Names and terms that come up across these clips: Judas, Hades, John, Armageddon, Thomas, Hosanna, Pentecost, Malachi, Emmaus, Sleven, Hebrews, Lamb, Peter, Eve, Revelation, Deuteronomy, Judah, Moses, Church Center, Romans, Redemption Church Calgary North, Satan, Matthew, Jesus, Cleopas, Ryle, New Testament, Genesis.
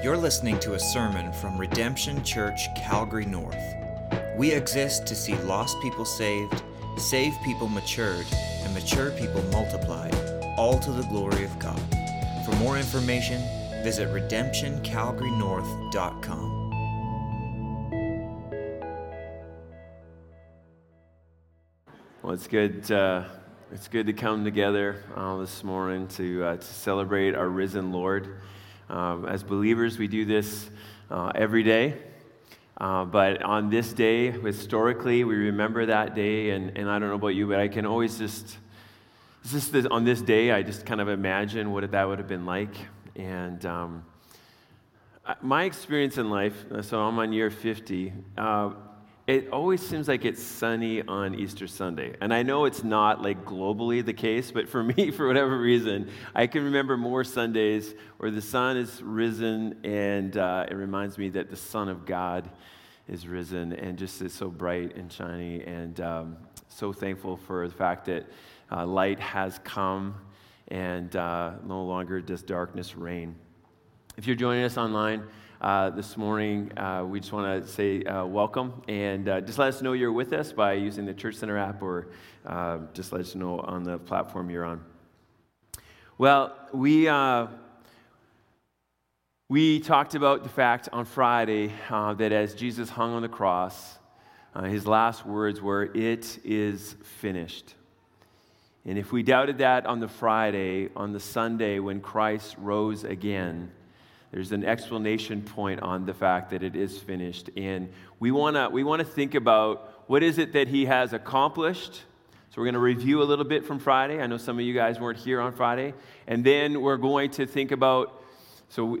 You're listening to a sermon from Redemption Church Calgary North. We exist to see lost people saved, saved people matured, and mature people multiplied, all to the glory of God. For more information, visit redemptioncalgarynorth.com. Well, it's good to come together this morning to celebrate our risen Lord. As believers, we do this every day, but on this day, historically, we remember that day, and I don't know about you, but I can always on this day, I just kind of imagine what that would have been like, and my experience in life, so I'm on year 50, it always seems like it's sunny on Easter Sunday. And I know it's not like globally the case, but for me, for whatever reason, I can remember more Sundays where the sun is risen, and it reminds me that the Son of God is risen and just is so bright and shiny, and so thankful for the fact that light has come and no longer does darkness reign. If you're joining us online, this morning, we just want to say welcome, and just let us know you're with us by using the Church Center app, or just let us know on the platform you're on. Well, we talked about the fact on Friday that as Jesus hung on the cross, his last words were, "It is finished." And if we doubted that on the Friday, on the Sunday when Christ rose again, there's an explanation point on the fact that it is finished, and we want to think about what is it that he has accomplished. So we're going to review a little bit from Friday. I know some of you guys weren't here on Friday, and then we're going to think about. So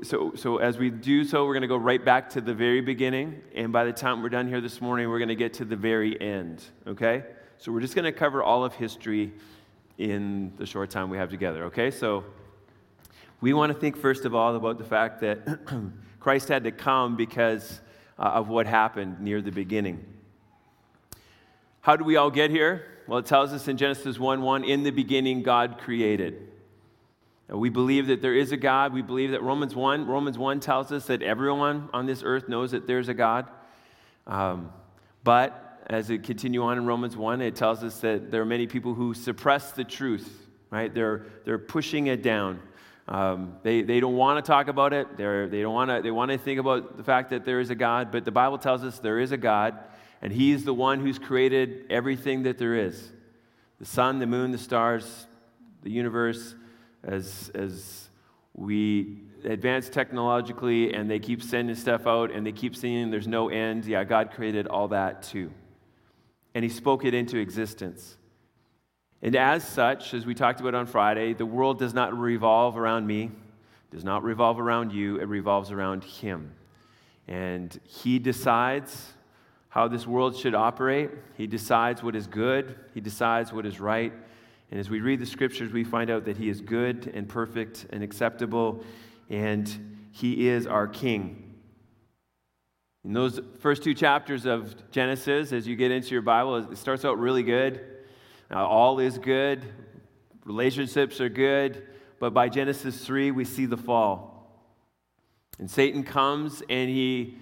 as we do so, we're going to go right back to the very beginning, and by the time we're done here this morning, we're going to get to the very end. Okay? So we're just going to cover all of history in the short time we have together. Okay? So. We want to think, first of all, about the fact that Christ had to come because of what happened near the beginning. How do we all get here? Well, it tells us in Genesis 1:1, in the beginning, God created. And we believe that there is a God. We believe that Romans 1 tells us that everyone on this earth knows that there's a God. But as it continues on in Romans 1, it tells us that there are many people who suppress the truth, right? They're pushing it down. They don't want to talk about it. They want to think about the fact that there is a God, but the Bible tells us there is a God, and he is the one who's created everything that there is. The sun, the moon, the stars, the universe, as we advance technologically and they keep sending stuff out and they keep saying there's no end. Yeah, God created all that too. And he spoke it into existence. And as such, as we talked about on Friday, the world does not revolve around me, does not revolve around you, it revolves around him. And he decides how this world should operate. He decides what is good. He decides what is right. And as we read the scriptures, we find out that he is good and perfect and acceptable, and he is our king. In those first two chapters of Genesis, as you get into your Bible, it starts out really good. All is good, relationships are good, but by Genesis 3, we see the fall. And Satan comes, and he's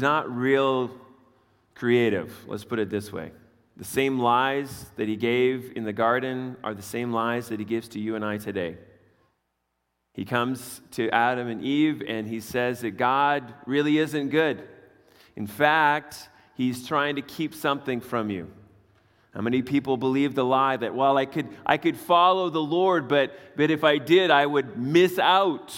not real creative, let's put it this way. The same lies that he gave in the garden are the same lies that he gives to you and I today. He comes to Adam and Eve, and he says that God really isn't good. In fact, he's trying to keep something from you. How many people believe the lie that, well, I could follow the Lord, but if I did, I would miss out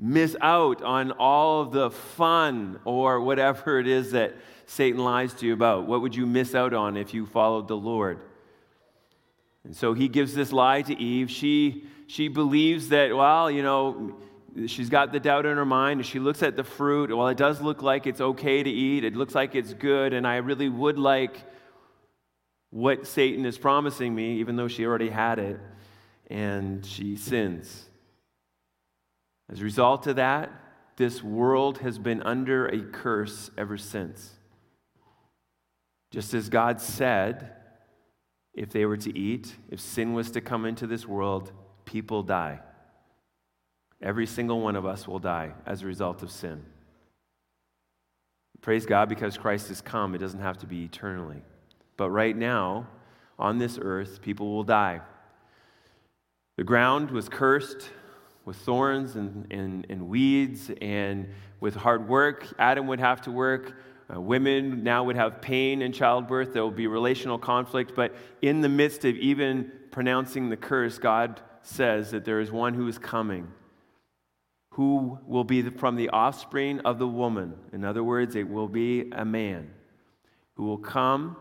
on all of the fun or whatever it is that Satan lies to you about. What would you miss out on if you followed the Lord? And so he gives this lie to Eve. She believes that, well, you know, she's got the doubt in her mind, and she looks at the fruit. Well, it does look like it's okay to eat. It looks like it's good, and I really would like what Satan is promising me, even though she already had it, and she sins. As a result of that, this world has been under a curse ever since. Just as God said, if they were to eat, if sin was to come into this world, people die. Every single one of us will die as a result of sin. Praise God, because Christ has come. It doesn't have to be eternally. But right now, on this earth, people will die. The ground was cursed with thorns and weeds, and with hard work. Adam would have to work. Women now would have pain in childbirth. There will be relational conflict. But in the midst of even pronouncing the curse, God says that there is one who is coming, who will be from the offspring of the woman. In other words, it will be a man who will come,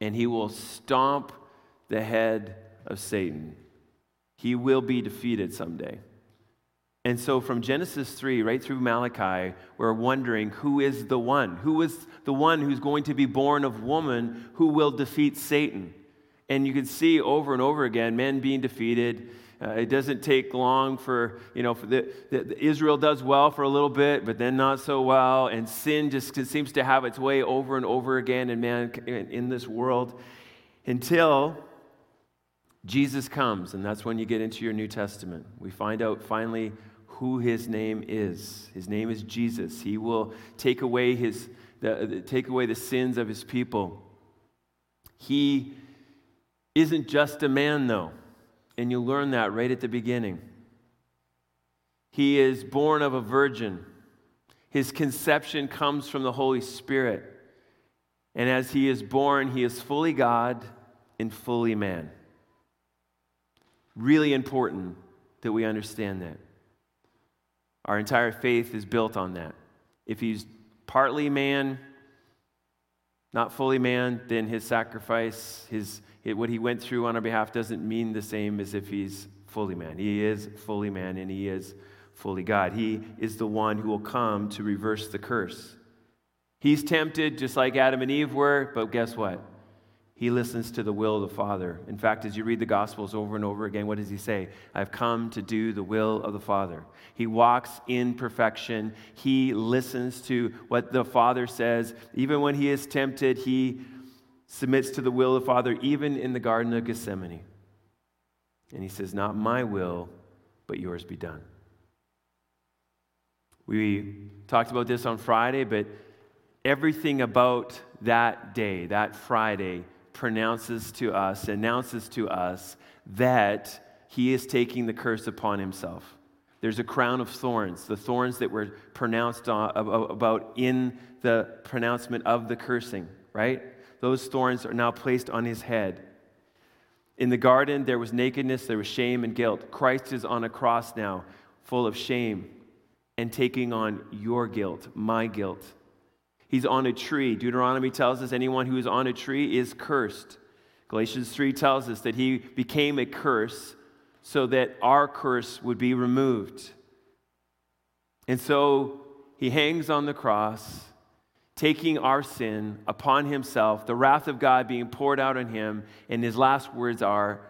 and he will stomp the head of Satan. He will be defeated someday. And so from Genesis 3 right through Malachi, we're wondering, who is the one? Who is the one who's going to be born of woman who will defeat Satan? And you can see over and over again men being defeated. It doesn't take long for Israel does well for a little bit, but then not so well. And sin just seems to have its way over and over again in man in this world until Jesus comes, and that's when you get into your New Testament. We find out finally who his name is. His name is Jesus. He will take away the sins of his people. He isn't just a man, though, and you learn that right at the beginning. He is born of a virgin. His conception comes from the Holy Spirit, and as he is born, he is fully God and fully man. Really important that we understand that. Our entire faith is built on that. If he's partly man, not fully man, then his sacrifice, what he went through on our behalf doesn't mean the same as if he's fully man. He is fully man and he is fully God. He is the one who will come to reverse the curse. He's tempted just like Adam and Eve were, but guess what? He listens to the will of the Father. In fact, as you read the Gospels over and over again, what does he say? I've come to do the will of the Father. He walks in perfection. He listens to what the Father says. Even when he is tempted, he submits to the will of the Father, even in the Garden of Gethsemane. And he says, not my will, but yours be done. We talked about this on Friday, but everything about that day, that Friday, announces to us that he is taking the curse upon himself. There's a crown of thorns, the thorns that were pronounced about in the pronouncement of the cursing, right? Those thorns are now placed on his head. In the garden, there was nakedness, there was shame and guilt. Christ is on a cross now, full of shame and taking on your guilt, my guilt. He's on a tree. Deuteronomy tells us anyone who is on a tree is cursed. Galatians 3 tells us that he became a curse so that our curse would be removed. And so he hangs on the cross, taking our sin upon himself, the wrath of God being poured out on him, and his last words are,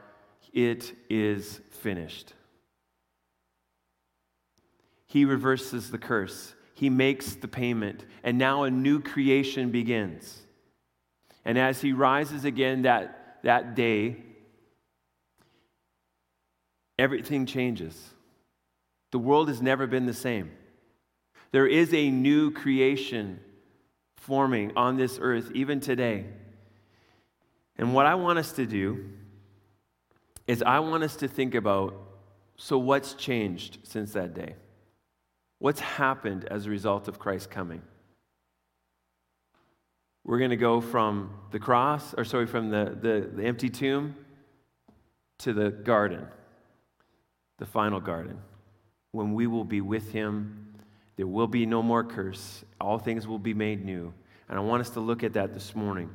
"It is finished." He reverses the curse. He makes the payment, and now a new creation begins. And as he rises again that day, everything changes. The world has never been the same. There is a new creation forming on this earth, even today. And what I want us to do is I want us to think about, so what's changed since that day? What's happened as a result of Christ's coming? We're going to go from the cross, from the empty tomb to the garden, the final garden, when we will be with him. There will be no more curse. All things will be made new. And I want us to look at that this morning.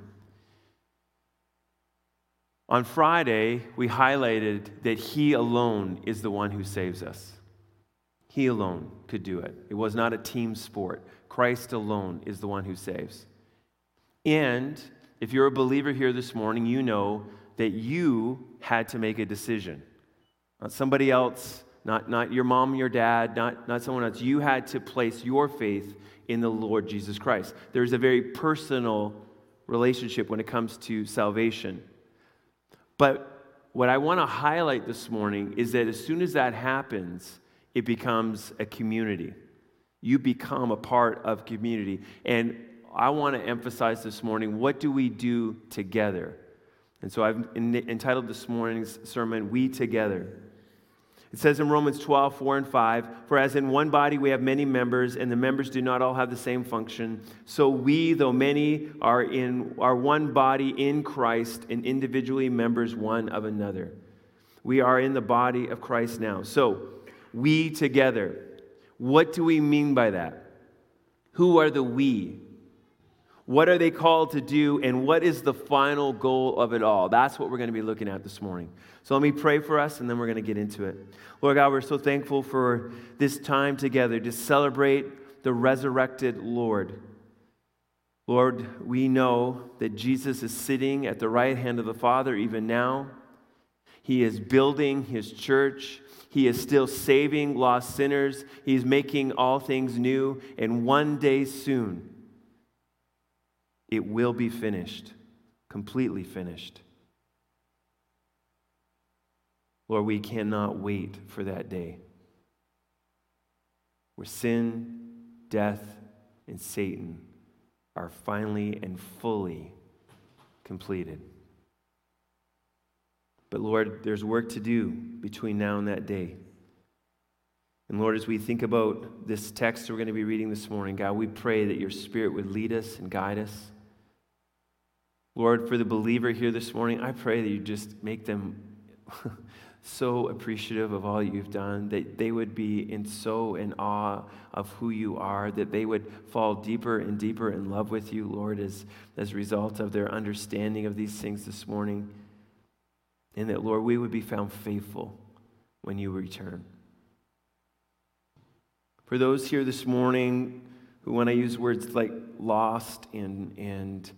On Friday, we highlighted that he alone is the one who saves us. He alone could do it. It was not a team sport. Christ alone is the one who saves. And if you're a believer here this morning, you know that you had to make a decision. Not somebody else, not your mom, your dad, not someone else. You had to place your faith in the Lord Jesus Christ. There's a very personal relationship when it comes to salvation. But what I want to highlight this morning is that as soon as that happens, it becomes a community. You become a part of community. And I want to emphasize this morning, what do we do together? And so I've entitled this morning's sermon, We Together. It says in Romans 12, 4 and 5, "For as in one body we have many members, and the members do not all have the same function. So we, though many, are one body in Christ, and individually members one of another." We are in the body of Christ now. So, we together. What do we mean by that? Who are the we? What are they called to do, and what is the final goal of it all? That's what we're going to be looking at this morning. So let me pray for us, and then we're going to get into it. Lord God, we're so thankful for this time together to celebrate the resurrected Lord. Lord, we know that Jesus is sitting at the right hand of the Father even now. He is building his church. He is still saving lost sinners. He's making all things new. And one day soon, it will be finished, completely finished. Lord, we cannot wait for that day where sin, death, and Satan are finally and fully completed. But Lord, there's work to do between now and that day. And Lord, as we think about this text we're going to be reading this morning, God, we pray that your Spirit would lead us and guide us. Lord, for the believer here this morning, I pray that you just make them so appreciative of all that you've done, that they would be in awe of who you are, that they would fall deeper in love with you, Lord, as a result of their understanding of these things this morning. And that, Lord, we would be found faithful when you return. For those here this morning who, when I use words like lost and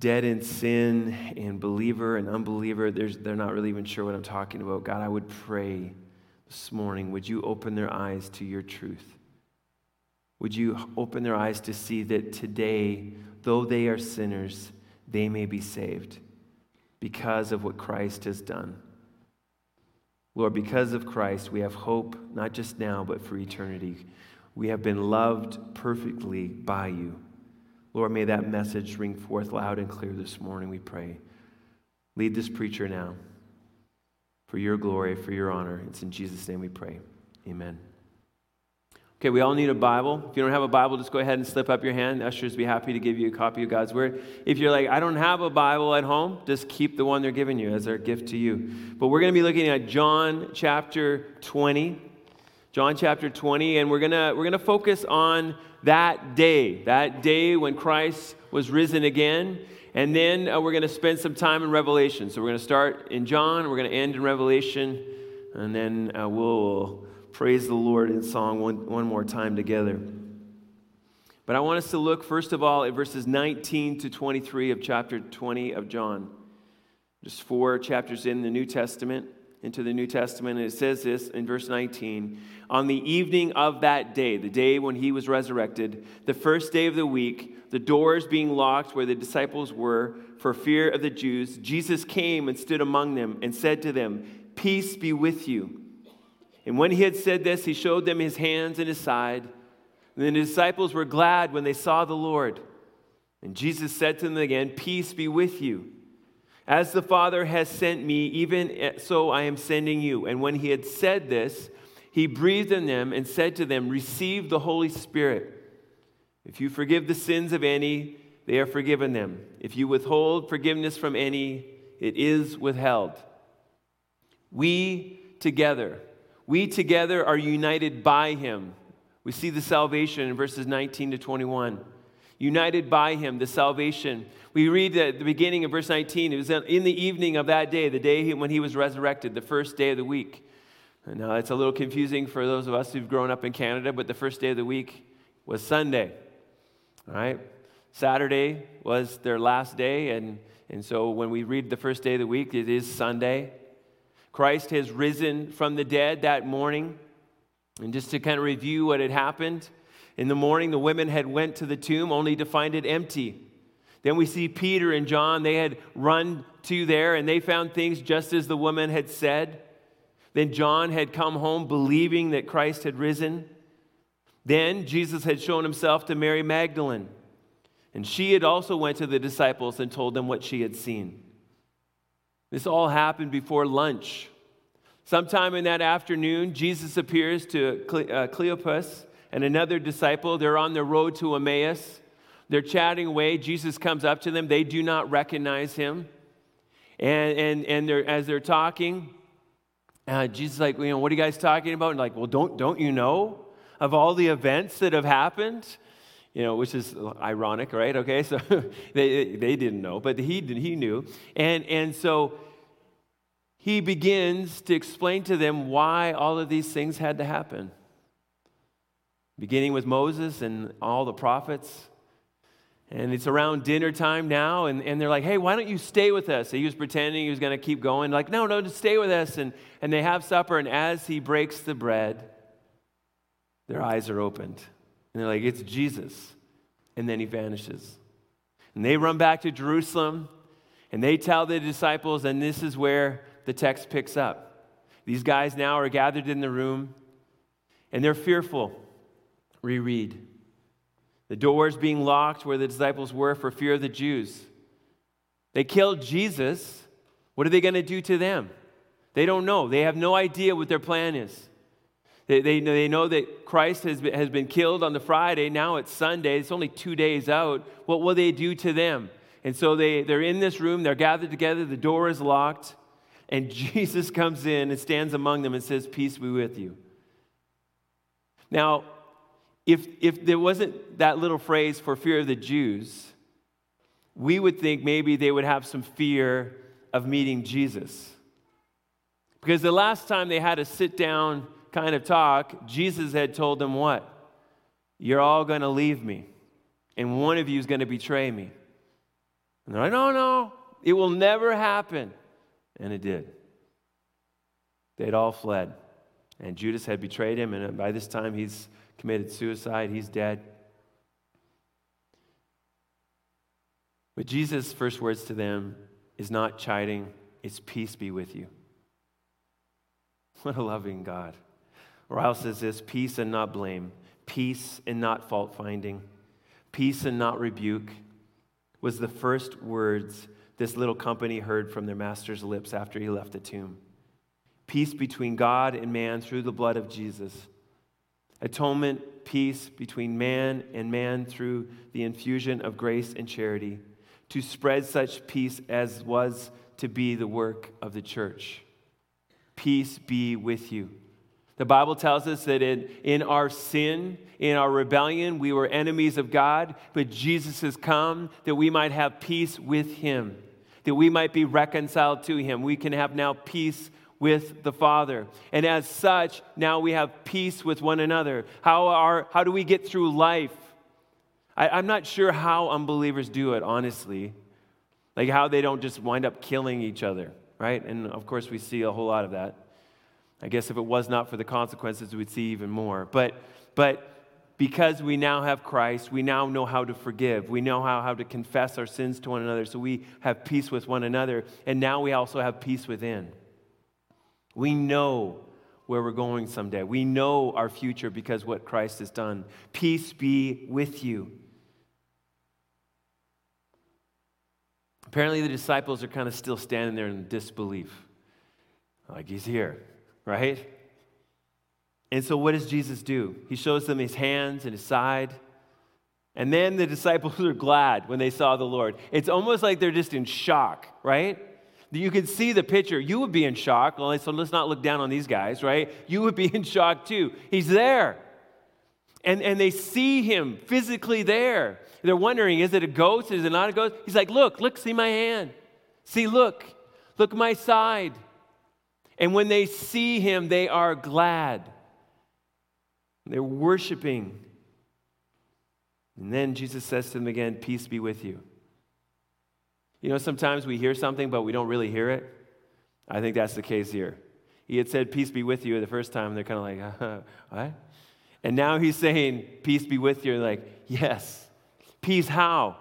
dead in sin and believer and unbeliever, they're not really even sure what I'm talking about. God, I would pray this morning, would you open their eyes to your truth? Would you open their eyes to see that today, though they are sinners, they may be saved because of what Christ has done. Lord, because of Christ, we have hope, not just now, but for eternity. We have been loved perfectly by you. Lord, may that message ring forth loud and clear this morning, we pray. Lead this preacher now for your glory, for your honor. It's in Jesus' name we pray. Amen. Okay, we all need a Bible. If you don't have a Bible, just go ahead and slip up your hand. Ushers be happy to give you a copy of God's Word. If you're like, I don't have a Bible at home, just keep the one they're giving you as their gift to you. But we're going to be looking at John chapter 20. John chapter 20, and we're going to focus on that day when Christ was risen again. And then we're going to spend some time in Revelation. So we're going to start in John, we're going to end in Revelation, and then we'll praise the Lord in song one more time together. But I want us to look, first of all, at verses 19 to 23 of chapter 20 of John. Just 4 chapters into the New Testament, and it says this in verse 19. On the evening of that day, the day when he was resurrected, the first day of the week, the doors being locked where the disciples were for fear of the Jews, Jesus came and stood among them and said to them, "Peace be with you." And when he had said this, he showed them his hands and his side. And the disciples were glad when they saw the Lord. And Jesus said to them again, "Peace be with you. As the Father has sent me, even so I am sending you." And when he had said this, he breathed on them and said to them, "Receive the Holy Spirit. If you forgive the sins of any, they are forgiven them. If you withhold forgiveness from any, it is withheld." We together are united by him. We see the salvation in verses 19 to 21. United by him, the salvation. We read at the beginning of verse 19, it was in the evening of that day, the day when he was resurrected, the first day of the week. Now, it's a little confusing for those of us who've grown up in Canada, but the first day of the week was Sunday. All right? Saturday was their last day, and so when we read the first day of the week, it is Sunday. Christ has risen from the dead that morning. And just to kind of review what had happened, in the morning the women had went to the tomb only to find it empty. Then we see Peter and John, they had run to there and they found things just as the woman had said. Then John had come home believing that Christ had risen. Then Jesus had shown himself to Mary Magdalene, and she had also went to the disciples and told them what she had seen. This all happened before lunch. Sometime in that afternoon, Jesus appears to Cleopas and another disciple. They're on their road to Emmaus. They're chatting away. Jesus comes up to them. They do not recognize him. And as they're talking, Jesus is like, what are you guys talking about? And like, well, don't you know of all the events that have happened? Which is ironic, right? Okay, so they didn't know, but he knew. And so he begins to explain to them why all of these things had to happen, beginning with Moses and all the prophets. And it's around dinner time now, and they're like, hey, why don't you stay with us? He was pretending he was going to keep going. Like, no, just stay with us. And they have supper, and as he breaks the bread, their eyes are opened. And they're like, it's Jesus. And then he vanishes. And they run back to Jerusalem, and they tell the disciples, and this is where the text picks up. These guys now are gathered in the room, and they're fearful. Reread. The doors being locked where the disciples were for fear of the Jews. They killed Jesus. What are they going to do to them? They don't know. They have no idea what their plan is. They know that Christ has been killed on the Friday. Now it's Sunday. It's only 2 days out. What will they do to them? And so they're in this room. They're gathered together. The door is locked. And Jesus comes in and stands among them and says, peace be with you. Now, If there wasn't that little phrase for fear of the Jews, we would think maybe they would have some fear of meeting Jesus. Because the last time they had a sit-down kind of talk, Jesus had told them what? You're all going to leave me, and one of you is going to betray me. And they're like, no, it will never happen. And it did. They'd all fled, and Judas had betrayed him, and by this time he's committed suicide, he's dead. But Jesus' first words to them is not chiding, it's peace be with you. What a loving God. Ryle says this, peace and not blame, peace and not fault finding, peace and not rebuke was the first words this little company heard from their master's lips after he left the tomb. Peace between God and man through the blood of Jesus. Atonement, peace between man and man through the infusion of grace and charity, to spread such peace as was to be the work of the church. Peace be with you. The Bible tells us that in our sin, in our rebellion, we were enemies of God, but Jesus has come that we might have peace with him, that we might be reconciled to him. We can have now peace with the Father. And as such, now we have peace with one another. How do we get through life? I'm not sure how unbelievers do it, honestly. Like how they don't just wind up killing each other, right? And of course we see a whole lot of that. I guess if it was not for the consequences, we'd see even more. But because we now have Christ, we now know how to forgive. We know how to confess our sins to one another, so we have peace with one another, and now we also have peace within. We know where we're going someday. We know our future because what Christ has done. Peace be with you. Apparently the disciples are kind of still standing there in disbelief. Like he's here, right? And so what does Jesus do? He shows them his hands and his side. And then the disciples are glad when they saw the Lord. It's almost like they're just in shock, right? You can see the picture. You would be in shock. Well, so let's not look down on these guys, right? You would be in shock too. He's there. And they see him physically there. They're wondering, is it a ghost? Is it not a ghost? He's like, look, see my hand. See, look my side. And when they see him, they are glad. They're worshiping. And then Jesus says to them again, peace be with you. Sometimes we hear something, but we don't really hear it. I think that's the case here. He had said, peace be with you the first time, and they're kind of like, what? And now he's saying, peace be with you. And like, yes. Peace how?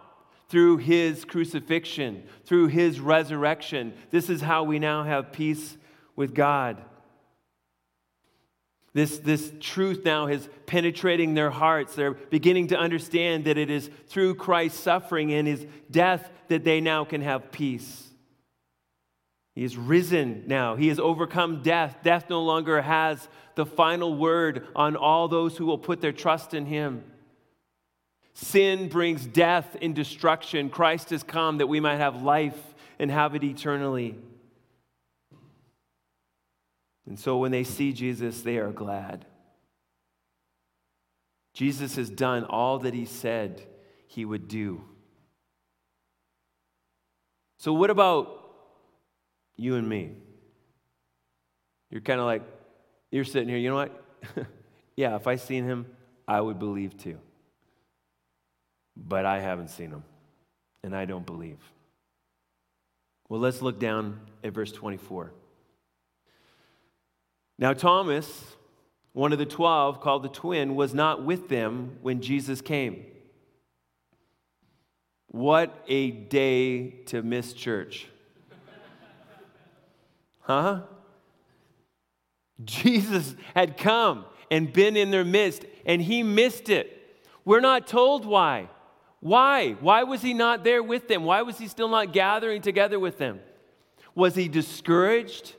Through his crucifixion, through his resurrection. This is how we now have peace with God. This truth now is penetrating their hearts. They're beginning to understand that it is through Christ's suffering and his death that they now can have peace. He is risen now. He has overcome death. Death no longer has the final word on all those who will put their trust in him. Sin brings death and destruction. Christ has come that we might have life and have it eternally. And so when they see Jesus, they are glad. Jesus has done all that he said he would do. So what about you and me? You're kind of like, you're sitting here, you know what? Yeah, if I seen him, I would believe too. But I haven't seen him, and I don't believe. Well, let's look down at verse 24. Now Thomas, one of the 12, called the twin, was not with them when Jesus came. What a day to miss church. Huh? Jesus had come and been in their midst, and he missed it. We're not told why. Why? Why was he not there with them? Why was he still not gathering together with them? Was he discouraged?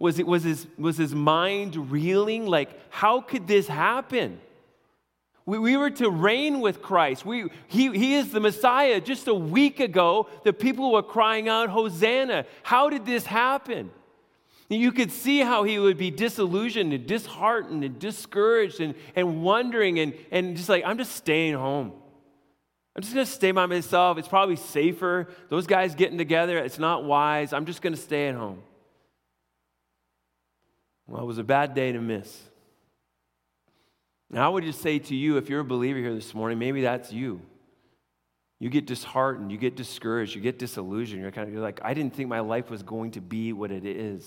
Was his mind reeling? Like, how could this happen? We were to reign with Christ. He is the Messiah. Just a week ago, the people were crying out, Hosanna. How did this happen? And you could see how he would be disillusioned and disheartened and discouraged and wondering and just like, I'm just staying home. I'm just going to stay by myself. It's probably safer. Those guys getting together, it's not wise. I'm just going to stay at home. Well, it was a bad day to miss. And I would just say to you, if you're a believer here this morning, maybe that's you. You get disheartened, you get discouraged, you get disillusioned. You're like, I didn't think my life was going to be what it is.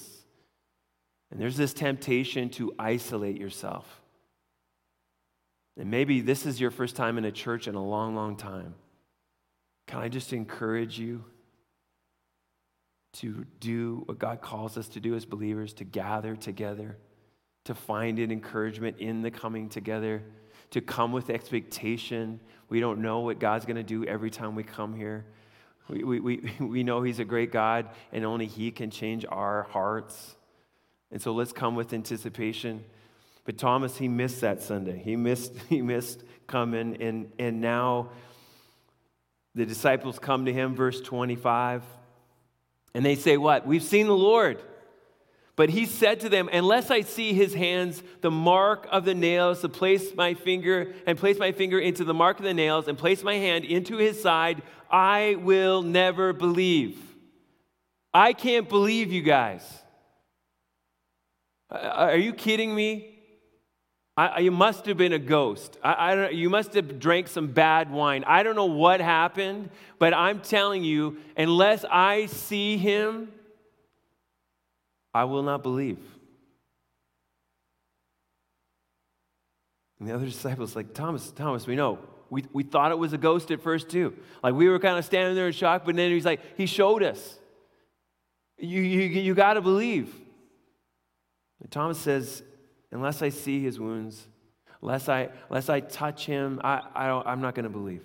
And there's this temptation to isolate yourself. And maybe this is your first time in a church in a long, long time. Can I just encourage you to do what God calls us to do as believers, to gather together, to find an encouragement in the coming together, to come with expectation. We don't know what God's going to do every time we come here. We know he's a great God, and only he can change our hearts. And so let's come with anticipation. But Thomas, he missed that Sunday. He missed coming, and now the disciples come to him, verse 25, and they say what? We've seen the Lord. But he said to them, unless I see his hands, the mark of the nails, to place my finger into the mark of the nails and place my hand into his side, I will never believe. I can't believe you guys. Are you kidding me? You must have been a ghost. You must have drank some bad wine. I don't know what happened, but I'm telling you, unless I see him, I will not believe. And the other disciples like, Thomas, we know. We thought it was a ghost at first too. Like we were kind of standing there in shock, but then he's like, he showed us. You got to believe. And Thomas says, unless I see his wounds, unless I touch him, I'm not going to believe.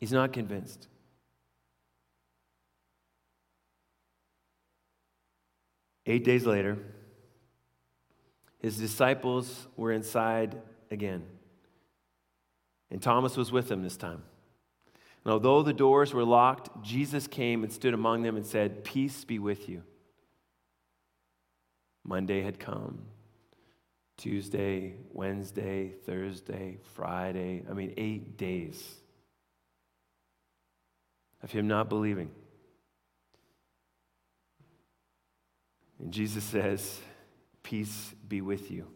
He's not convinced. Eight days later, his disciples were inside again. And Thomas was with them this time. And although the doors were locked, Jesus came and stood among them and said, peace be with you. Monday had come. Tuesday, Wednesday, Thursday, Friday. 8 days of him not believing. And Jesus says, peace be with you.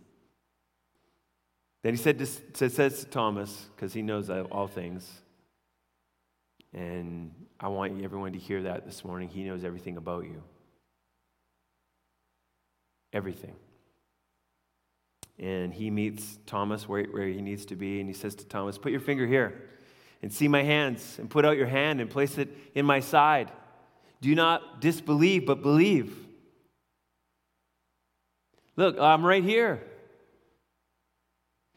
Then he says to Thomas, because he knows all things, and I want everyone to hear that this morning. He knows everything about you. Everything. And he meets Thomas where he needs to be, and he says to Thomas, put your finger here and see my hands, and put out your hand and place it in my side. Do not disbelieve, but believe. Look, I'm right here.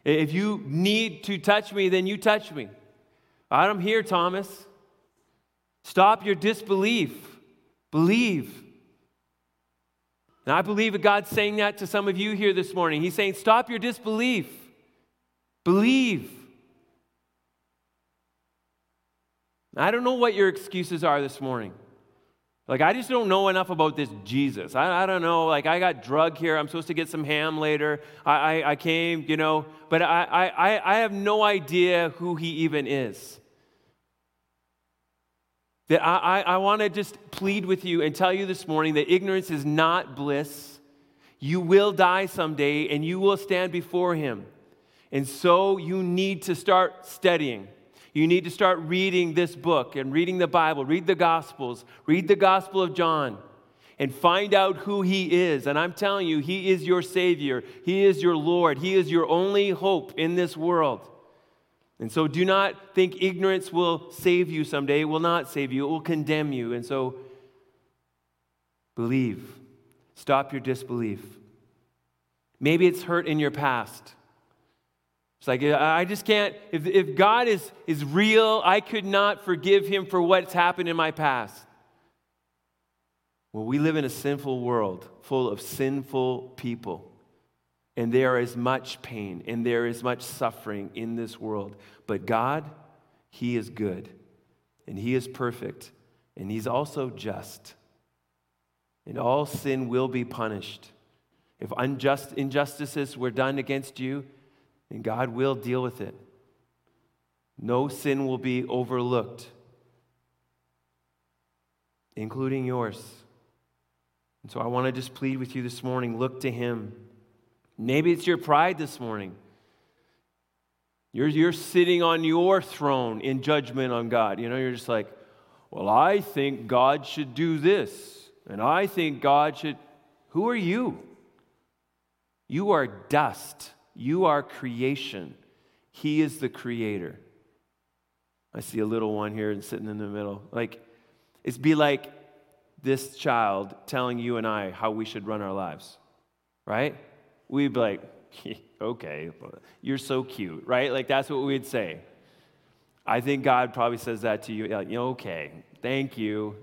If you need to touch me, then you touch me. I'm here, Thomas. Stop your disbelief. Believe. And I believe that God's saying that to some of you here this morning. He's saying, stop your disbelief. Believe. I don't know what your excuses are this morning. Like, I just don't know enough about this Jesus. I don't know. Like, I got drug here. I'm supposed to get some ham later. I came, you know. But I have no idea who he even is. That I want to just plead with you and tell you this morning that ignorance is not bliss. You will die someday, and you will stand before him. And so you need to start studying. You need to start reading this book and reading the Bible. Read the Gospels. Read the Gospel of John and find out who he is. And I'm telling you, he is your Savior. He is your Lord. He is your only hope in this world. And so do not think ignorance will save you someday. It will not save you. It will condemn you. And so believe. Stop your disbelief. Maybe it's hurt in your past. It's like, I just can't, if God is real, I could not forgive him for what's happened in my past. Well, we live in a sinful world full of sinful people. And there is much pain and there is much suffering in this world. But God, he is good and he is perfect and he's also just. And all sin will be punished. If unjust injustices were done against you, and God will deal with it. No sin will be overlooked, including yours. And so I want to just plead with you this morning, look to him. Maybe it's your pride this morning. You're sitting on your throne in judgment on God. You know, you're just like, well, I think God should do this, and I think God should. Who are you? You are dust. You are creation. He is the creator. I see a little one here and sitting in the middle. Like, it's be like this child telling you and I how we should run our lives, right? We'd be like, okay, you're so cute, right? Like, that's what we'd say. I think God probably says that to you. Like, okay, thank you.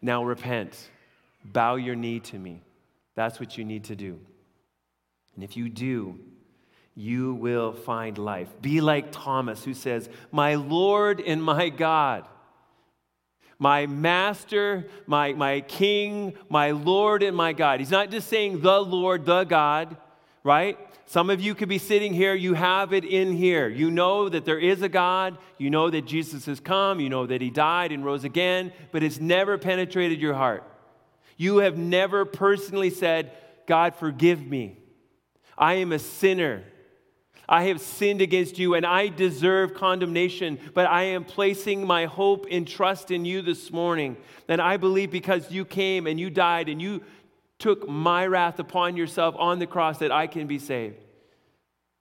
Now repent. Bow your knee to me. That's what you need to do. And if you do, you will find life. Be like Thomas, who says, my Lord and my God, my master, my king, my Lord and my God. He's not just saying the Lord, the God, right? Some of you could be sitting here. You have it in here. You know that there is a God. You know that Jesus has come. You know that he died and rose again, but it's never penetrated your heart. You have never personally said, God, forgive me. I am a sinner. I have sinned against you, and I deserve condemnation, but I am placing my hope and trust in you this morning. And I believe because you came and you died and you took my wrath upon yourself on the cross that I can be saved.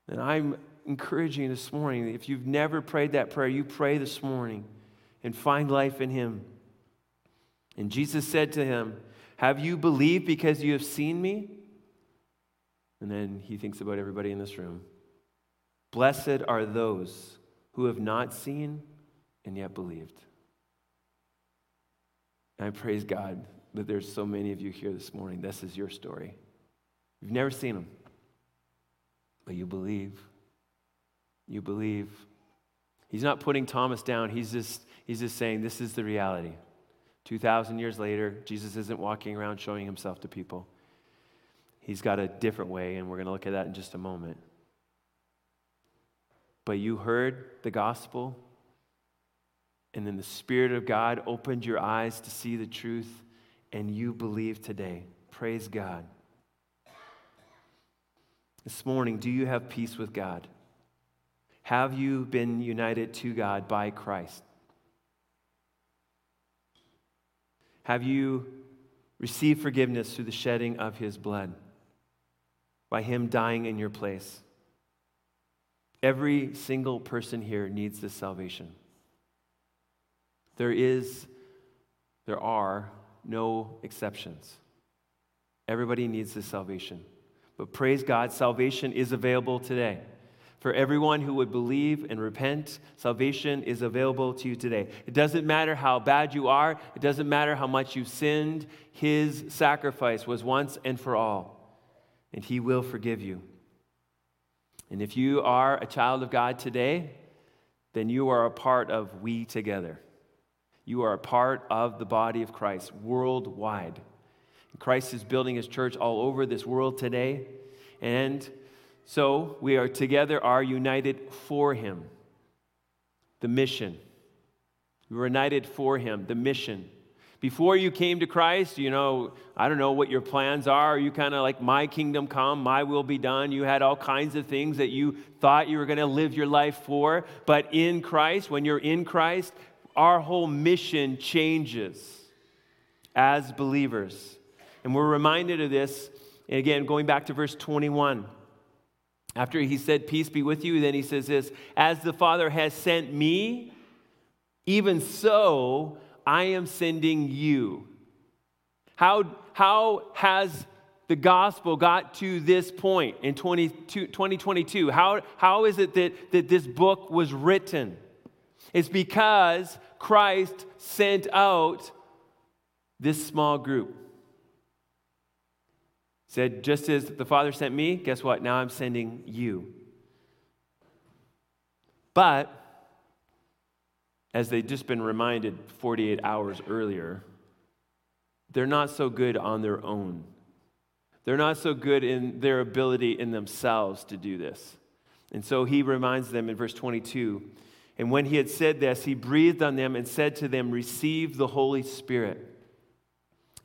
And I'm encouraging this morning, if you've never prayed that prayer, you pray this morning and find life in him. And Jesus said to him, have you believed because you have seen me? And then he thinks about everybody in this room. Blessed are those who have not seen and yet believed. And I praise God that there's so many of you here this morning. This is your story. You've never seen him, but you believe. You believe. He's not putting Thomas down. He's just saying this is the reality. 2,000 years later, Jesus isn't walking around showing himself to people. He's got a different way, and we're going to look at that in just a moment. But you heard the gospel, and then the Spirit of God opened your eyes to see the truth, and you believe today. Praise God. This morning, do you have peace with God? Have you been united to God by Christ? Have you received forgiveness through the shedding of his blood? By him dying in your place. Every single person here needs this salvation. There are no exceptions. Everybody needs this salvation. But praise God, salvation is available today. For everyone who would believe and repent, salvation is available to you today. It doesn't matter how bad you are. It doesn't matter how much you've sinned. His sacrifice was once and for all, and he will forgive you. And if you are a child of God today, then you are a part of We Together. You are a part of the body of Christ worldwide. Christ is building his church all over this world today. And so we are together, are united for him, the mission. We were united for him, the mission. Before you came to Christ, I don't know what your plans are. You kind of like, my kingdom come, my will be done. You had all kinds of things that you thought you were going to live your life for. But in Christ, when you're in Christ, our whole mission changes as believers. And we're reminded of this, and again, going back to verse 21. After he said, peace be with you, then he says this, as the Father has sent me, even so I am sending you. How has the gospel got to this point in 2022? How is it that this book was written? It's because Christ sent out this small group. Said, just as the Father sent me, guess what? Now I'm sending you. But, as they'd just been reminded 48 hours earlier, they're not so good on their own. They're not so good in their ability in themselves to do this. And so he reminds them in verse 22, and when he had said this, he breathed on them and said to them, receive the Holy Spirit.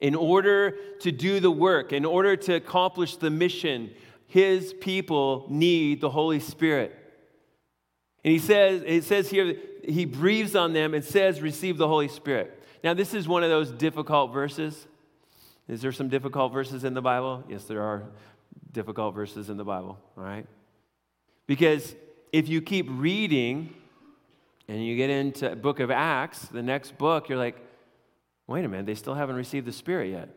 In order to do the work, in order to accomplish the mission, his people need the Holy Spirit. And it says here, he breathes on them and says, receive the Holy Spirit. Now, this is one of those difficult verses. Is there some difficult verses in the Bible? Yes, there are difficult verses in the Bible, all right? Because if you keep reading and you get into the book of Acts, the next book, you're like, wait a minute, they still haven't received the Spirit yet.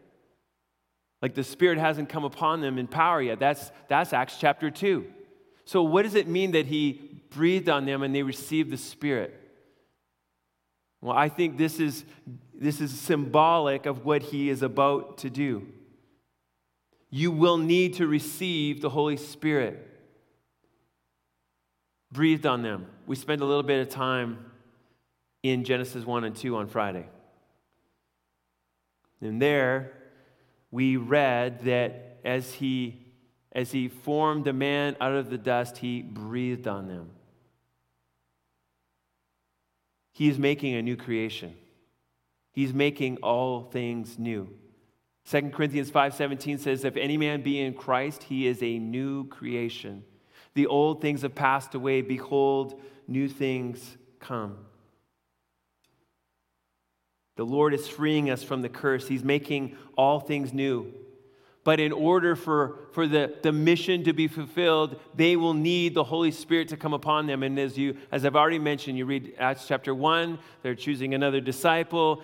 Like the Spirit hasn't come upon them in power yet. That's Acts chapter 2. So what does it mean that he breathed on them and they received the Spirit? Well, I think this is symbolic of what he is about to do. You will need to receive the Holy Spirit. Breathed on them. We spent a little bit of time in Genesis 1 and 2 on Friday. And there, we read that as he formed the man out of the dust, he breathed on them. He is making a new creation. He's making all things new. 2 Corinthians 5:17 says, if any man be in Christ, he is a new creation. The old things have passed away. Behold, new things come. The Lord is freeing us from the curse. He's making all things new. But in order for the mission to be fulfilled, they will need the Holy Spirit to come upon them. And as I've already mentioned, you read Acts chapter 1, they're choosing another disciple.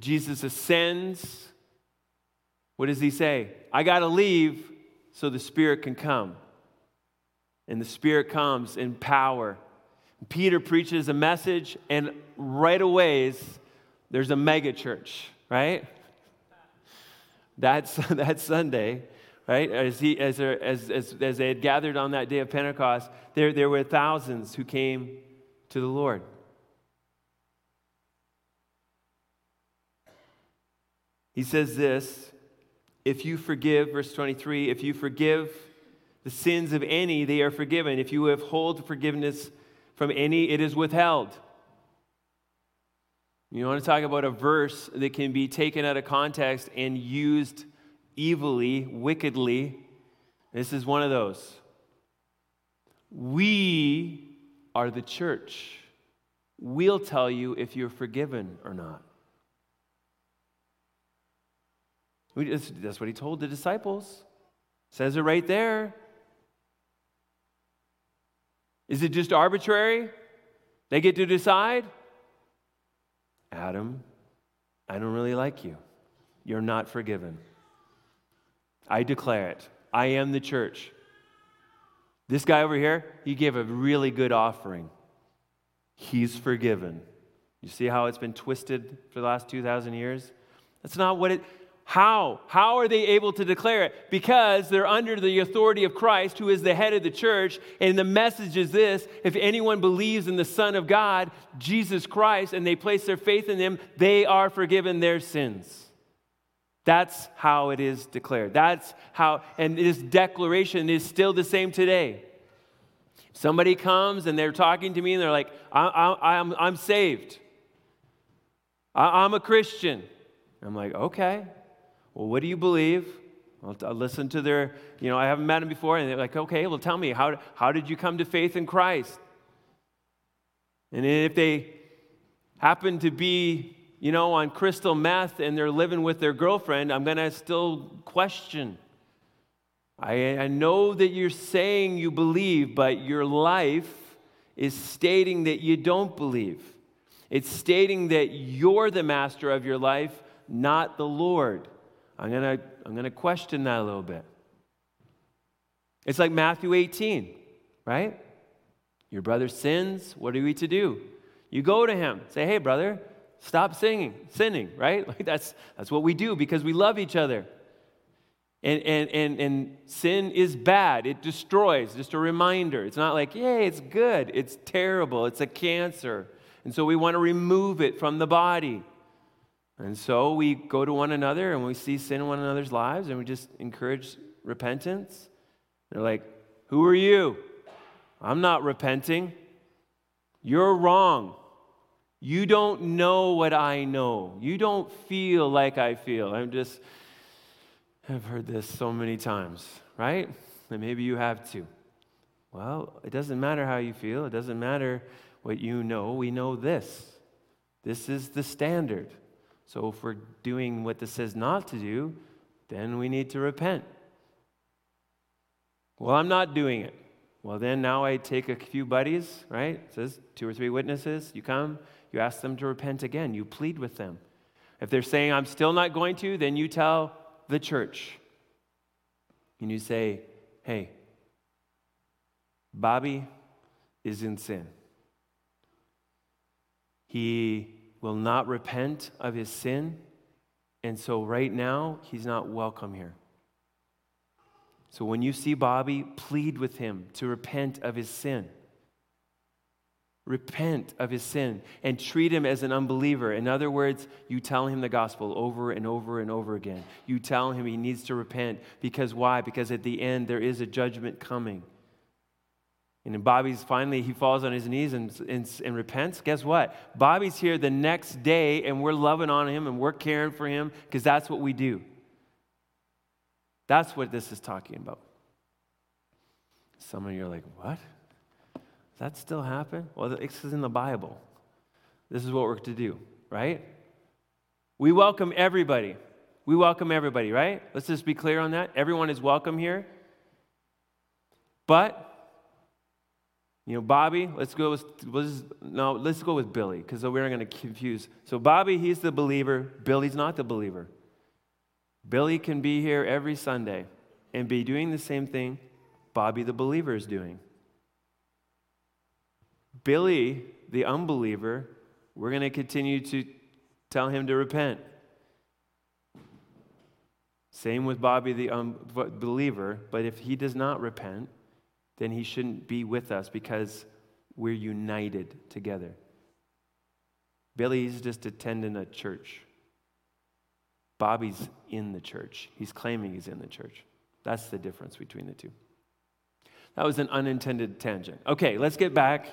Jesus ascends. What does he say? I got to leave so the Spirit can come. And the Spirit comes in power. Peter preaches a message, and right away, there's a mega church, right? That Sunday, right? As they had gathered on that day of Pentecost, there were thousands who came to the Lord. He says this, if you forgive, verse 23, if you forgive the sins of any, they are forgiven. If you withhold forgiveness from any, it is withheld. You want to talk about a verse that can be taken out of context and used evilly, wickedly. This is one of those. We are the church. We'll tell you if you're forgiven or not. That's what he told the disciples. Says it right there. Is it just arbitrary? They get to decide? Adam, I don't really like you. You're not forgiven. I declare it. I am the church. This guy over here, he gave a really good offering. He's forgiven. You see how it's been twisted for the last 2,000 years? That's not what it... How are they able to declare it? Because they're under the authority of Christ, who is the head of the church. And the message is this: if anyone believes in the Son of God, Jesus Christ, and they place their faith in him, they are forgiven their sins. That's how it is declared. That's how, and this declaration is still the same today. Somebody comes and they're talking to me and they're like, I'm saved. I'm a Christian. I'm like, okay. Well, what do you believe? I'll listen to their, I haven't met them before, and they're like, okay, well, tell me, how did you come to faith in Christ? And if they happen to be, on crystal meth and they're living with their girlfriend, I'm going to still question. I know that you're saying you believe, but your life is stating that you don't believe. It's stating that you're the master of your life, not the Lord. I'm gonna question that a little bit. It's like Matthew 18, right? Your brother sins, what are we to do? You go to him, say, hey brother, stop sinning, right? Like that's what we do because we love each other. And sin is bad, it destroys, just a reminder. It's not like, yay, it's good, it's terrible, it's a cancer. And so we want to remove it from the body. And so we go to one another and we see sin in one another's lives and we just encourage repentance. They're like, who are you? I'm not repenting. You're wrong. You don't know what I know. You don't feel like I feel. I've heard this so many times, right? And maybe you have too. Well, it doesn't matter how you feel. It doesn't matter what you know. We know this. This is the standard. So if we're doing what this says not to do, then we need to repent. Well, I'm not doing it. Well, then now I take a few buddies, right? It says 2 or 3 witnesses. You come, you ask them to repent again. You plead with them. If they're saying, I'm still not going to, then you tell the church. And you say, hey, Bobby is in sin. He will not repent of his sin, and so right now, he's not welcome here. So when you see Bobby, plead with him to repent of his sin. Repent of his sin, and treat him as an unbeliever. In other words, you tell him the gospel over and over and over again. You tell him he needs to repent, because why? Because at the end, there is a judgment coming. And Bobby's finally, he falls on his knees and repents. Guess what? Bobby's here the next day, and we're loving on him, and we're caring for him, because that's what we do. That's what this is talking about. Some of you are like, what? Does that still happen? Well, this is in the Bible. This is what we're to do, right? We welcome everybody. We welcome everybody, right? Let's just be clear on that. Everyone is welcome here. But... Bobby, let's go with Billy, because we're not going to confuse. So Bobby, he's the believer. Billy's not the believer. Billy can be here every Sunday and be doing the same thing Bobby the believer is doing. Billy, the unbeliever, we're going to continue to tell him to repent. Same with Bobby the believer, but if he does not repent, then he shouldn't be with us because we're united together. Billy's just attending a church. Bobby's in the church. He's claiming he's in the church. That's the difference between the two. That was an unintended tangent. Okay, let's get back.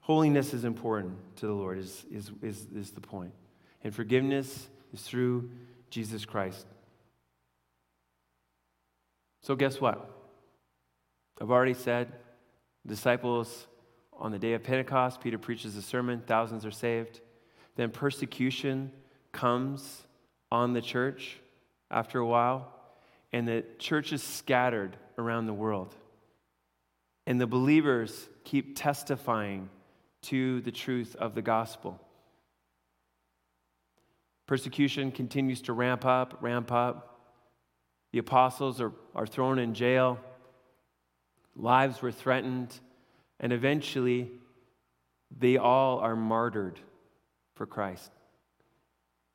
Holiness is important to the Lord, is the point. And forgiveness is through Jesus Christ. So guess what? I've already said, disciples, on the day of Pentecost, Peter preaches a sermon, thousands are saved. Then persecution comes on the church after a while, and the church is scattered around the world. And the believers keep testifying to the truth of the gospel. Persecution continues to ramp up. The apostles are thrown in jail. Lives were threatened. And eventually, they all are martyred for Christ.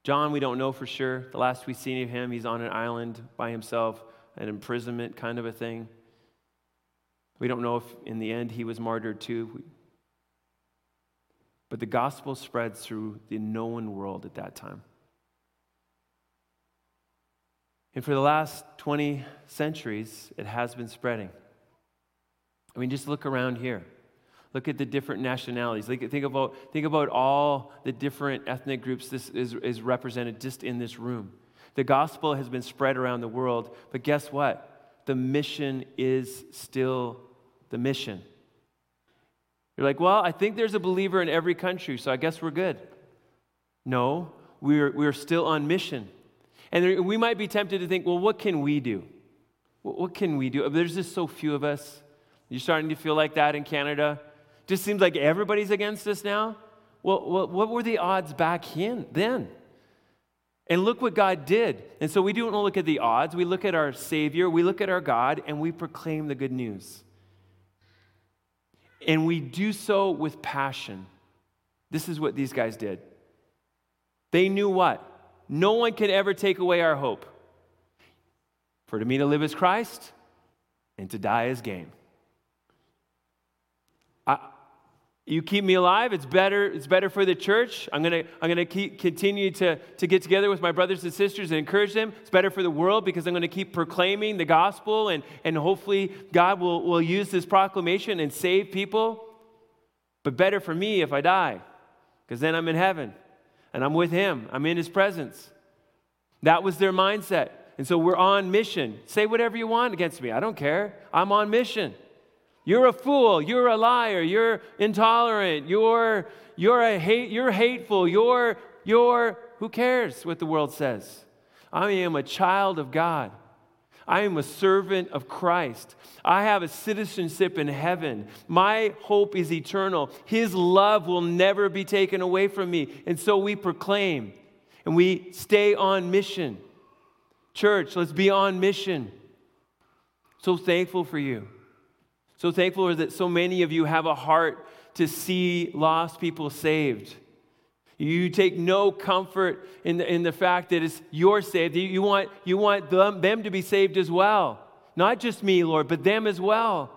John, we don't know for sure. The last we see of him, he's on an island by himself, an imprisonment kind of a thing. We don't know if in the end he was martyred too. But the gospel spreads through the known world at that time. And for the last 20 centuries, it has been spreading. I mean, just look around here. Look at the different nationalities. Think about all the different ethnic groups this is represented just in this room. The gospel has been spread around the world, but guess what? The mission is still the mission. You're like, well, I think there's a believer in every country, so I guess we're good. No, we're still on mission. And we might be tempted to think, well, what can we do? What can we do? There's just so few of us. You're starting to feel like that in Canada. Just seems like everybody's against us now. Well, what were the odds back then? And look what God did. And so we don't look at the odds. We look at our Savior. We look at our God, and we proclaim the good news. And we do so with passion. This is what these guys did. They knew what? No one can ever take away our hope. For to me to live is Christ, and to die is gain. You keep me alive, it's better for the church. I'm gonna continue to get together with my brothers and sisters and encourage them. It's better for the world because I'm gonna keep proclaiming the gospel and hopefully God will use this proclamation and save people. But better for me if I die, because then I'm in heaven and I'm with him. I'm in his presence. That was their mindset. And so we're on mission. Say whatever you want against me. I don't care. I'm on mission. You're a fool, you're a liar, you're intolerant, you're hateful, you're who cares what the world says? I am a child of God. I am a servant of Christ. I have a citizenship in heaven. My hope is eternal. His love will never be taken away from me. And so we proclaim and we stay on mission. Church, let's be on mission. So thankful for you. So thankful that so many of you have a heart to see lost people saved. You take no comfort in the fact that it's you're saved. You want them to be saved as well. Not just me, Lord, but them as well.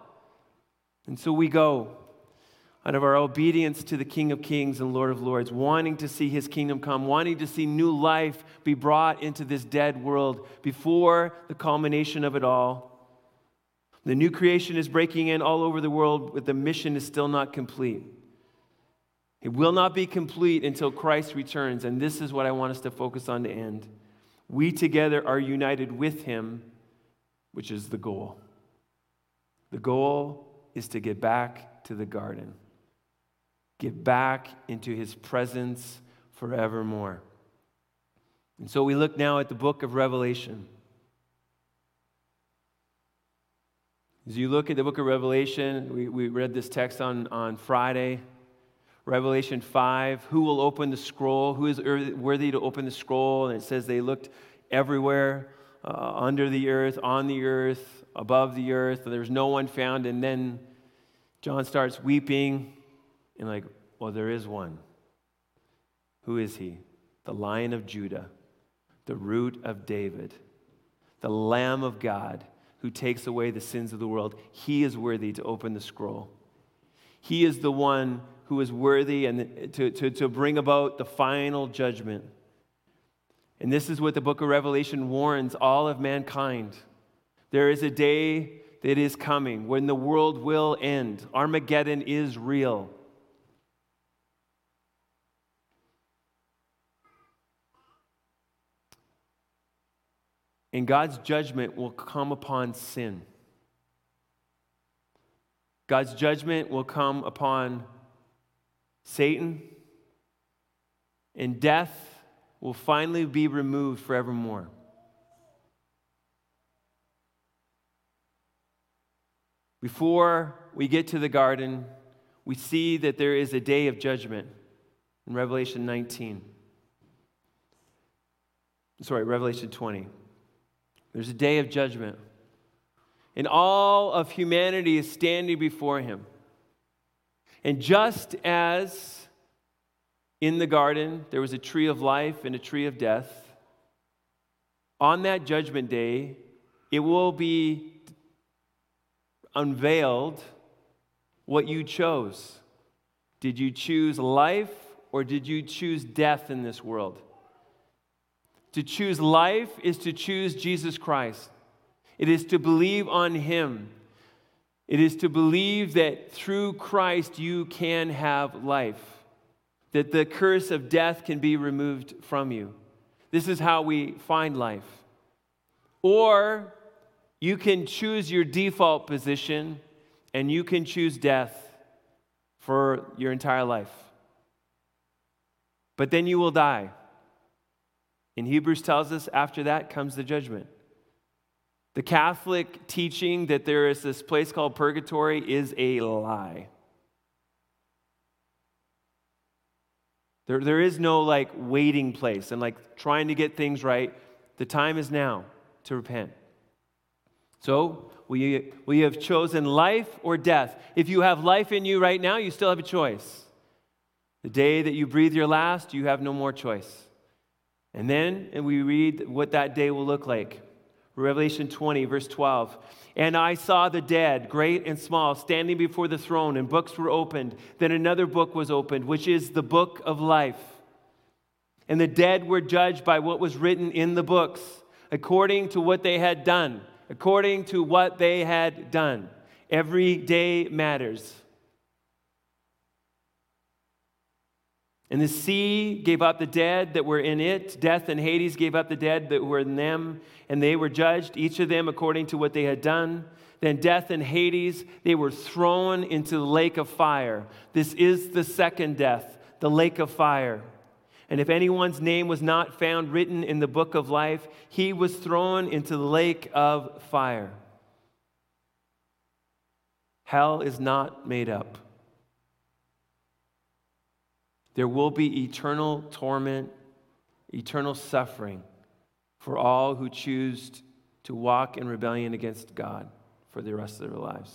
And so we go out of our obedience to the King of Kings and Lord of Lords, wanting to see his kingdom come, wanting to see new life be brought into this dead world before the culmination of it all. The new creation is breaking in all over the world, but the mission is still not complete. It will not be complete until Christ returns, and this is what I want us to focus on to end. We together are united with him, which is the goal. The goal is to get back to the garden. Get back into his presence forevermore. And so we look now at the book of Revelation. As you look at the book of Revelation, we read this text on Friday, Revelation 5, who will open the scroll, who is worthy to open the scroll, and it says they looked everywhere, under the earth, on the earth, above the earth, and there was no one found, and then John starts weeping, and like, well, there is one. Who is he? The Lion of Judah, the Root of David, the Lamb of God, who takes away the sins of the world. He is worthy to open the scroll. He is the one who is worthy and to bring about the final judgment. And this is what the book of Revelation warns all of mankind. There is a day that is coming when the world will end. Armageddon is real. And God's judgment will come upon sin. God's judgment will come upon Satan, and death will finally be removed forevermore. Before we get to the garden, we see that there is a day of judgment in Revelation 19. sorry, Revelation 20. There's a day of judgment. And all of humanity is standing before him. And just as in the garden there was a tree of life and a tree of death, on that judgment day, it will be unveiled what you chose. Did you choose life or did you choose death in this world? To choose life is to choose Jesus Christ. It is to believe on him. It is to believe that through Christ you can have life, that the curse of death can be removed from you. This is how we find life. Or you can choose your default position and you can choose death for your entire life. But then you will die. And Hebrews tells us after that comes the judgment. The Catholic teaching that there is this place called purgatory is a lie. There is no like waiting place and like trying to get things right. The time is now to repent. So we have chosen life or death. If you have life in you right now, you still have a choice. The day that you breathe your last, you have no more choice. And then we read what that day will look like. Revelation 20, verse 12. And I saw the dead, great and small, standing before the throne, and books were opened. Then another book was opened, which is the book of life. And the dead were judged by what was written in the books, according to what they had done. According to what they had done. Every day matters. And the sea gave up the dead that were in it. Death and Hades gave up the dead that were in them, and they were judged, each of them according to what they had done. Then death and Hades, they were thrown into the lake of fire. This is the second death, the lake of fire. And if anyone's name was not found written in the book of life, he was thrown into the lake of fire. Hell is not made up. There will be eternal torment, eternal suffering for all who choose to walk in rebellion against God for the rest of their lives.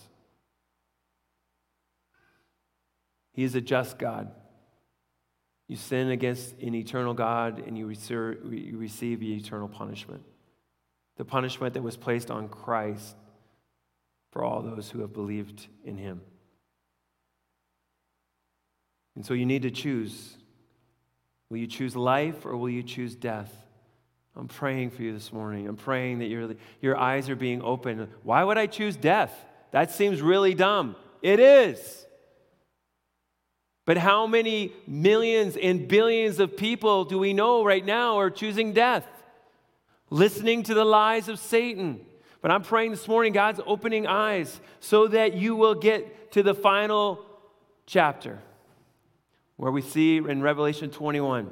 He is a just God. You sin against an eternal God and you receive eternal punishment. The punishment that was placed on Christ for all those who have believed in him. And so you need to choose. Will you choose life or will you choose death? I'm praying for you this morning. I'm praying that your eyes are being opened. Why would I choose death? That seems really dumb. It is. But how many millions and billions of people do we know right now are choosing death? Listening to the lies of Satan. But I'm praying this morning, God's opening eyes so that you will get to the final chapter, where we see in Revelation 21,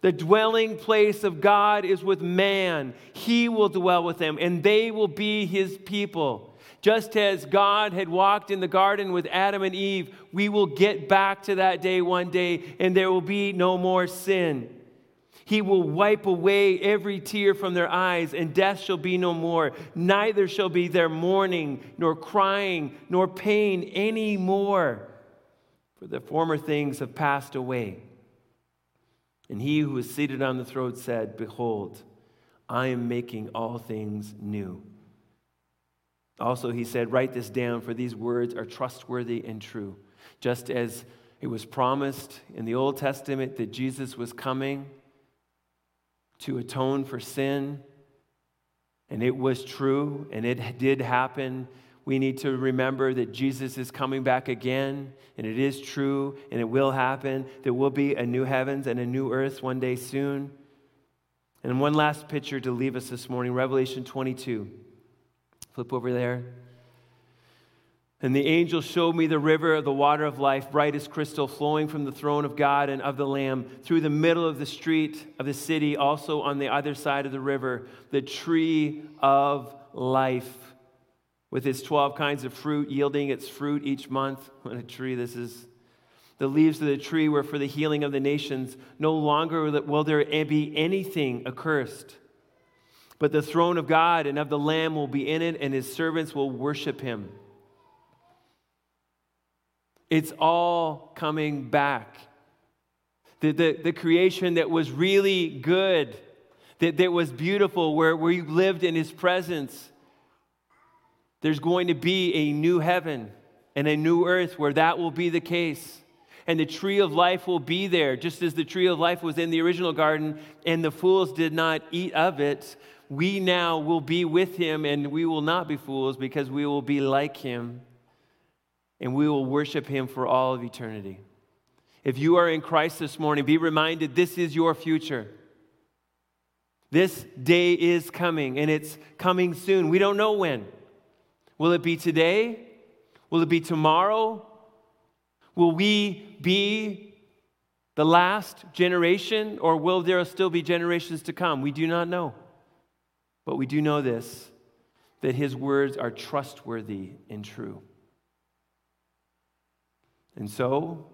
the dwelling place of God is with man. He will dwell with them, and they will be his people." Just as God had walked in the garden with Adam and Eve, we will get back to that day one day, and there will be no more sin. He will wipe away every tear from their eyes, and death shall be no more. Neither shall be there mourning, nor crying, nor pain any more, for the former things have passed away. And he who was seated on the throne said, "Behold, I am making all things new." Also he said, "Write this down, for these words are trustworthy and true." Just as it was promised in the Old Testament that Jesus was coming to atone for sin, and it was true, and it did happen, we need to remember that Jesus is coming back again, and it is true, and it will happen. There will be a new heavens and a new earth one day soon. And one last picture to leave us this morning, Revelation 22. Flip over there. And the angel showed me the river of the water of life, bright as crystal, flowing from the throne of God and of the Lamb, through the middle of the street of the city, also on the other side of the river, the tree of life, with its 12 kinds of fruit, yielding its fruit each month. What a tree this is. The leaves of the tree were for the healing of the nations. No longer will there be anything accursed, but the throne of God and of the Lamb will be in it, and his servants will worship him. It's all coming back. The creation that was really good, that was beautiful, where you lived in his presence, there's going to be a new heaven and a new earth where that will be the case. And the tree of life will be there, just as the tree of life was in the original garden, and the fools did not eat of it. We now will be with him, and we will not be fools, because we will be like him. And we will worship him for all of eternity. If you are in Christ this morning, be reminded this is your future. This day is coming, and it's coming soon. We don't know when. Will it be today? Will it be tomorrow? Will we be the last generation, or will there still be generations to come? We do not know. But we do know this, that his words are trustworthy and true. And so,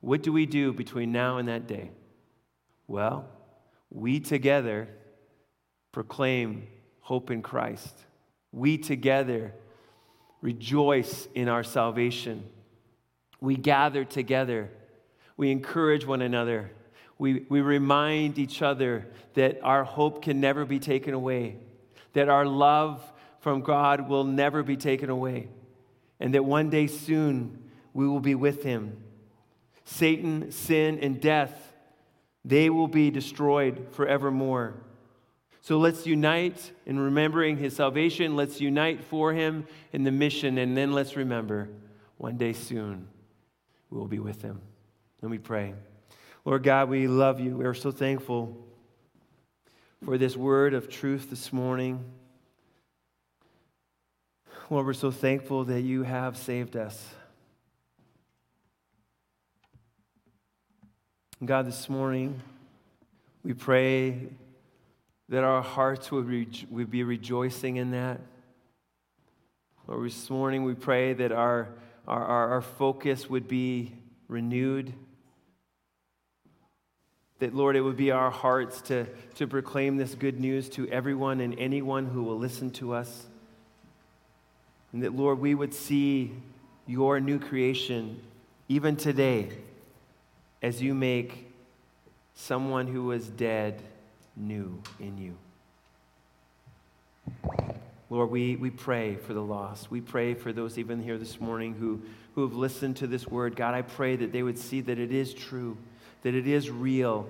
what do we do between now and that day? Well, we together proclaim hope in Christ. We together rejoice in our salvation. We gather together. We encourage one another. We remind each other that our hope can never be taken away, that our love from God will never be taken away, and that one day soon, we will be with him. Satan, sin, and death, they will be destroyed forevermore. So let's unite in remembering his salvation. Let's unite for him in the mission. And then let's remember, one day soon, we will be with him. Let me pray. Lord God, we love you. We are so thankful for this word of truth this morning. Lord, we're so thankful that you have saved us. God, this morning, we pray that our hearts would be rejoicing in that. Lord, this morning, we pray that our focus would be renewed. That, Lord, it would be our hearts to proclaim this good news to everyone and anyone who will listen to us. And that, Lord, we would see your new creation even today, as you make someone who was dead new in you. Lord, we pray for the lost. We pray for those even here this morning who have listened to this word. God, I pray that they would see that it is true, that it is real,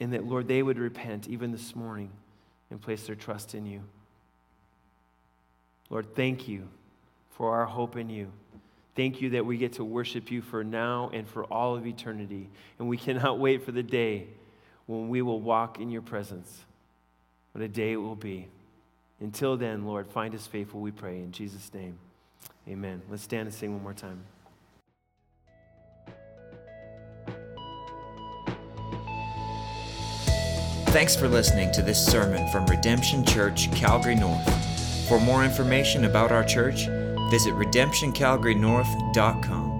and that, Lord, they would repent even this morning and place their trust in you. Lord, thank you for our hope in you. Thank you that we get to worship you for now and for all of eternity. And we cannot wait for the day when we will walk in your presence. What a day it will be. Until then, Lord, find us faithful, we pray. In Jesus' name, amen. Let's stand and sing one more time. Thanks for listening to this sermon from Redemption Church, Calgary North. For more information about our church, visit redemptioncalgarynorth.com.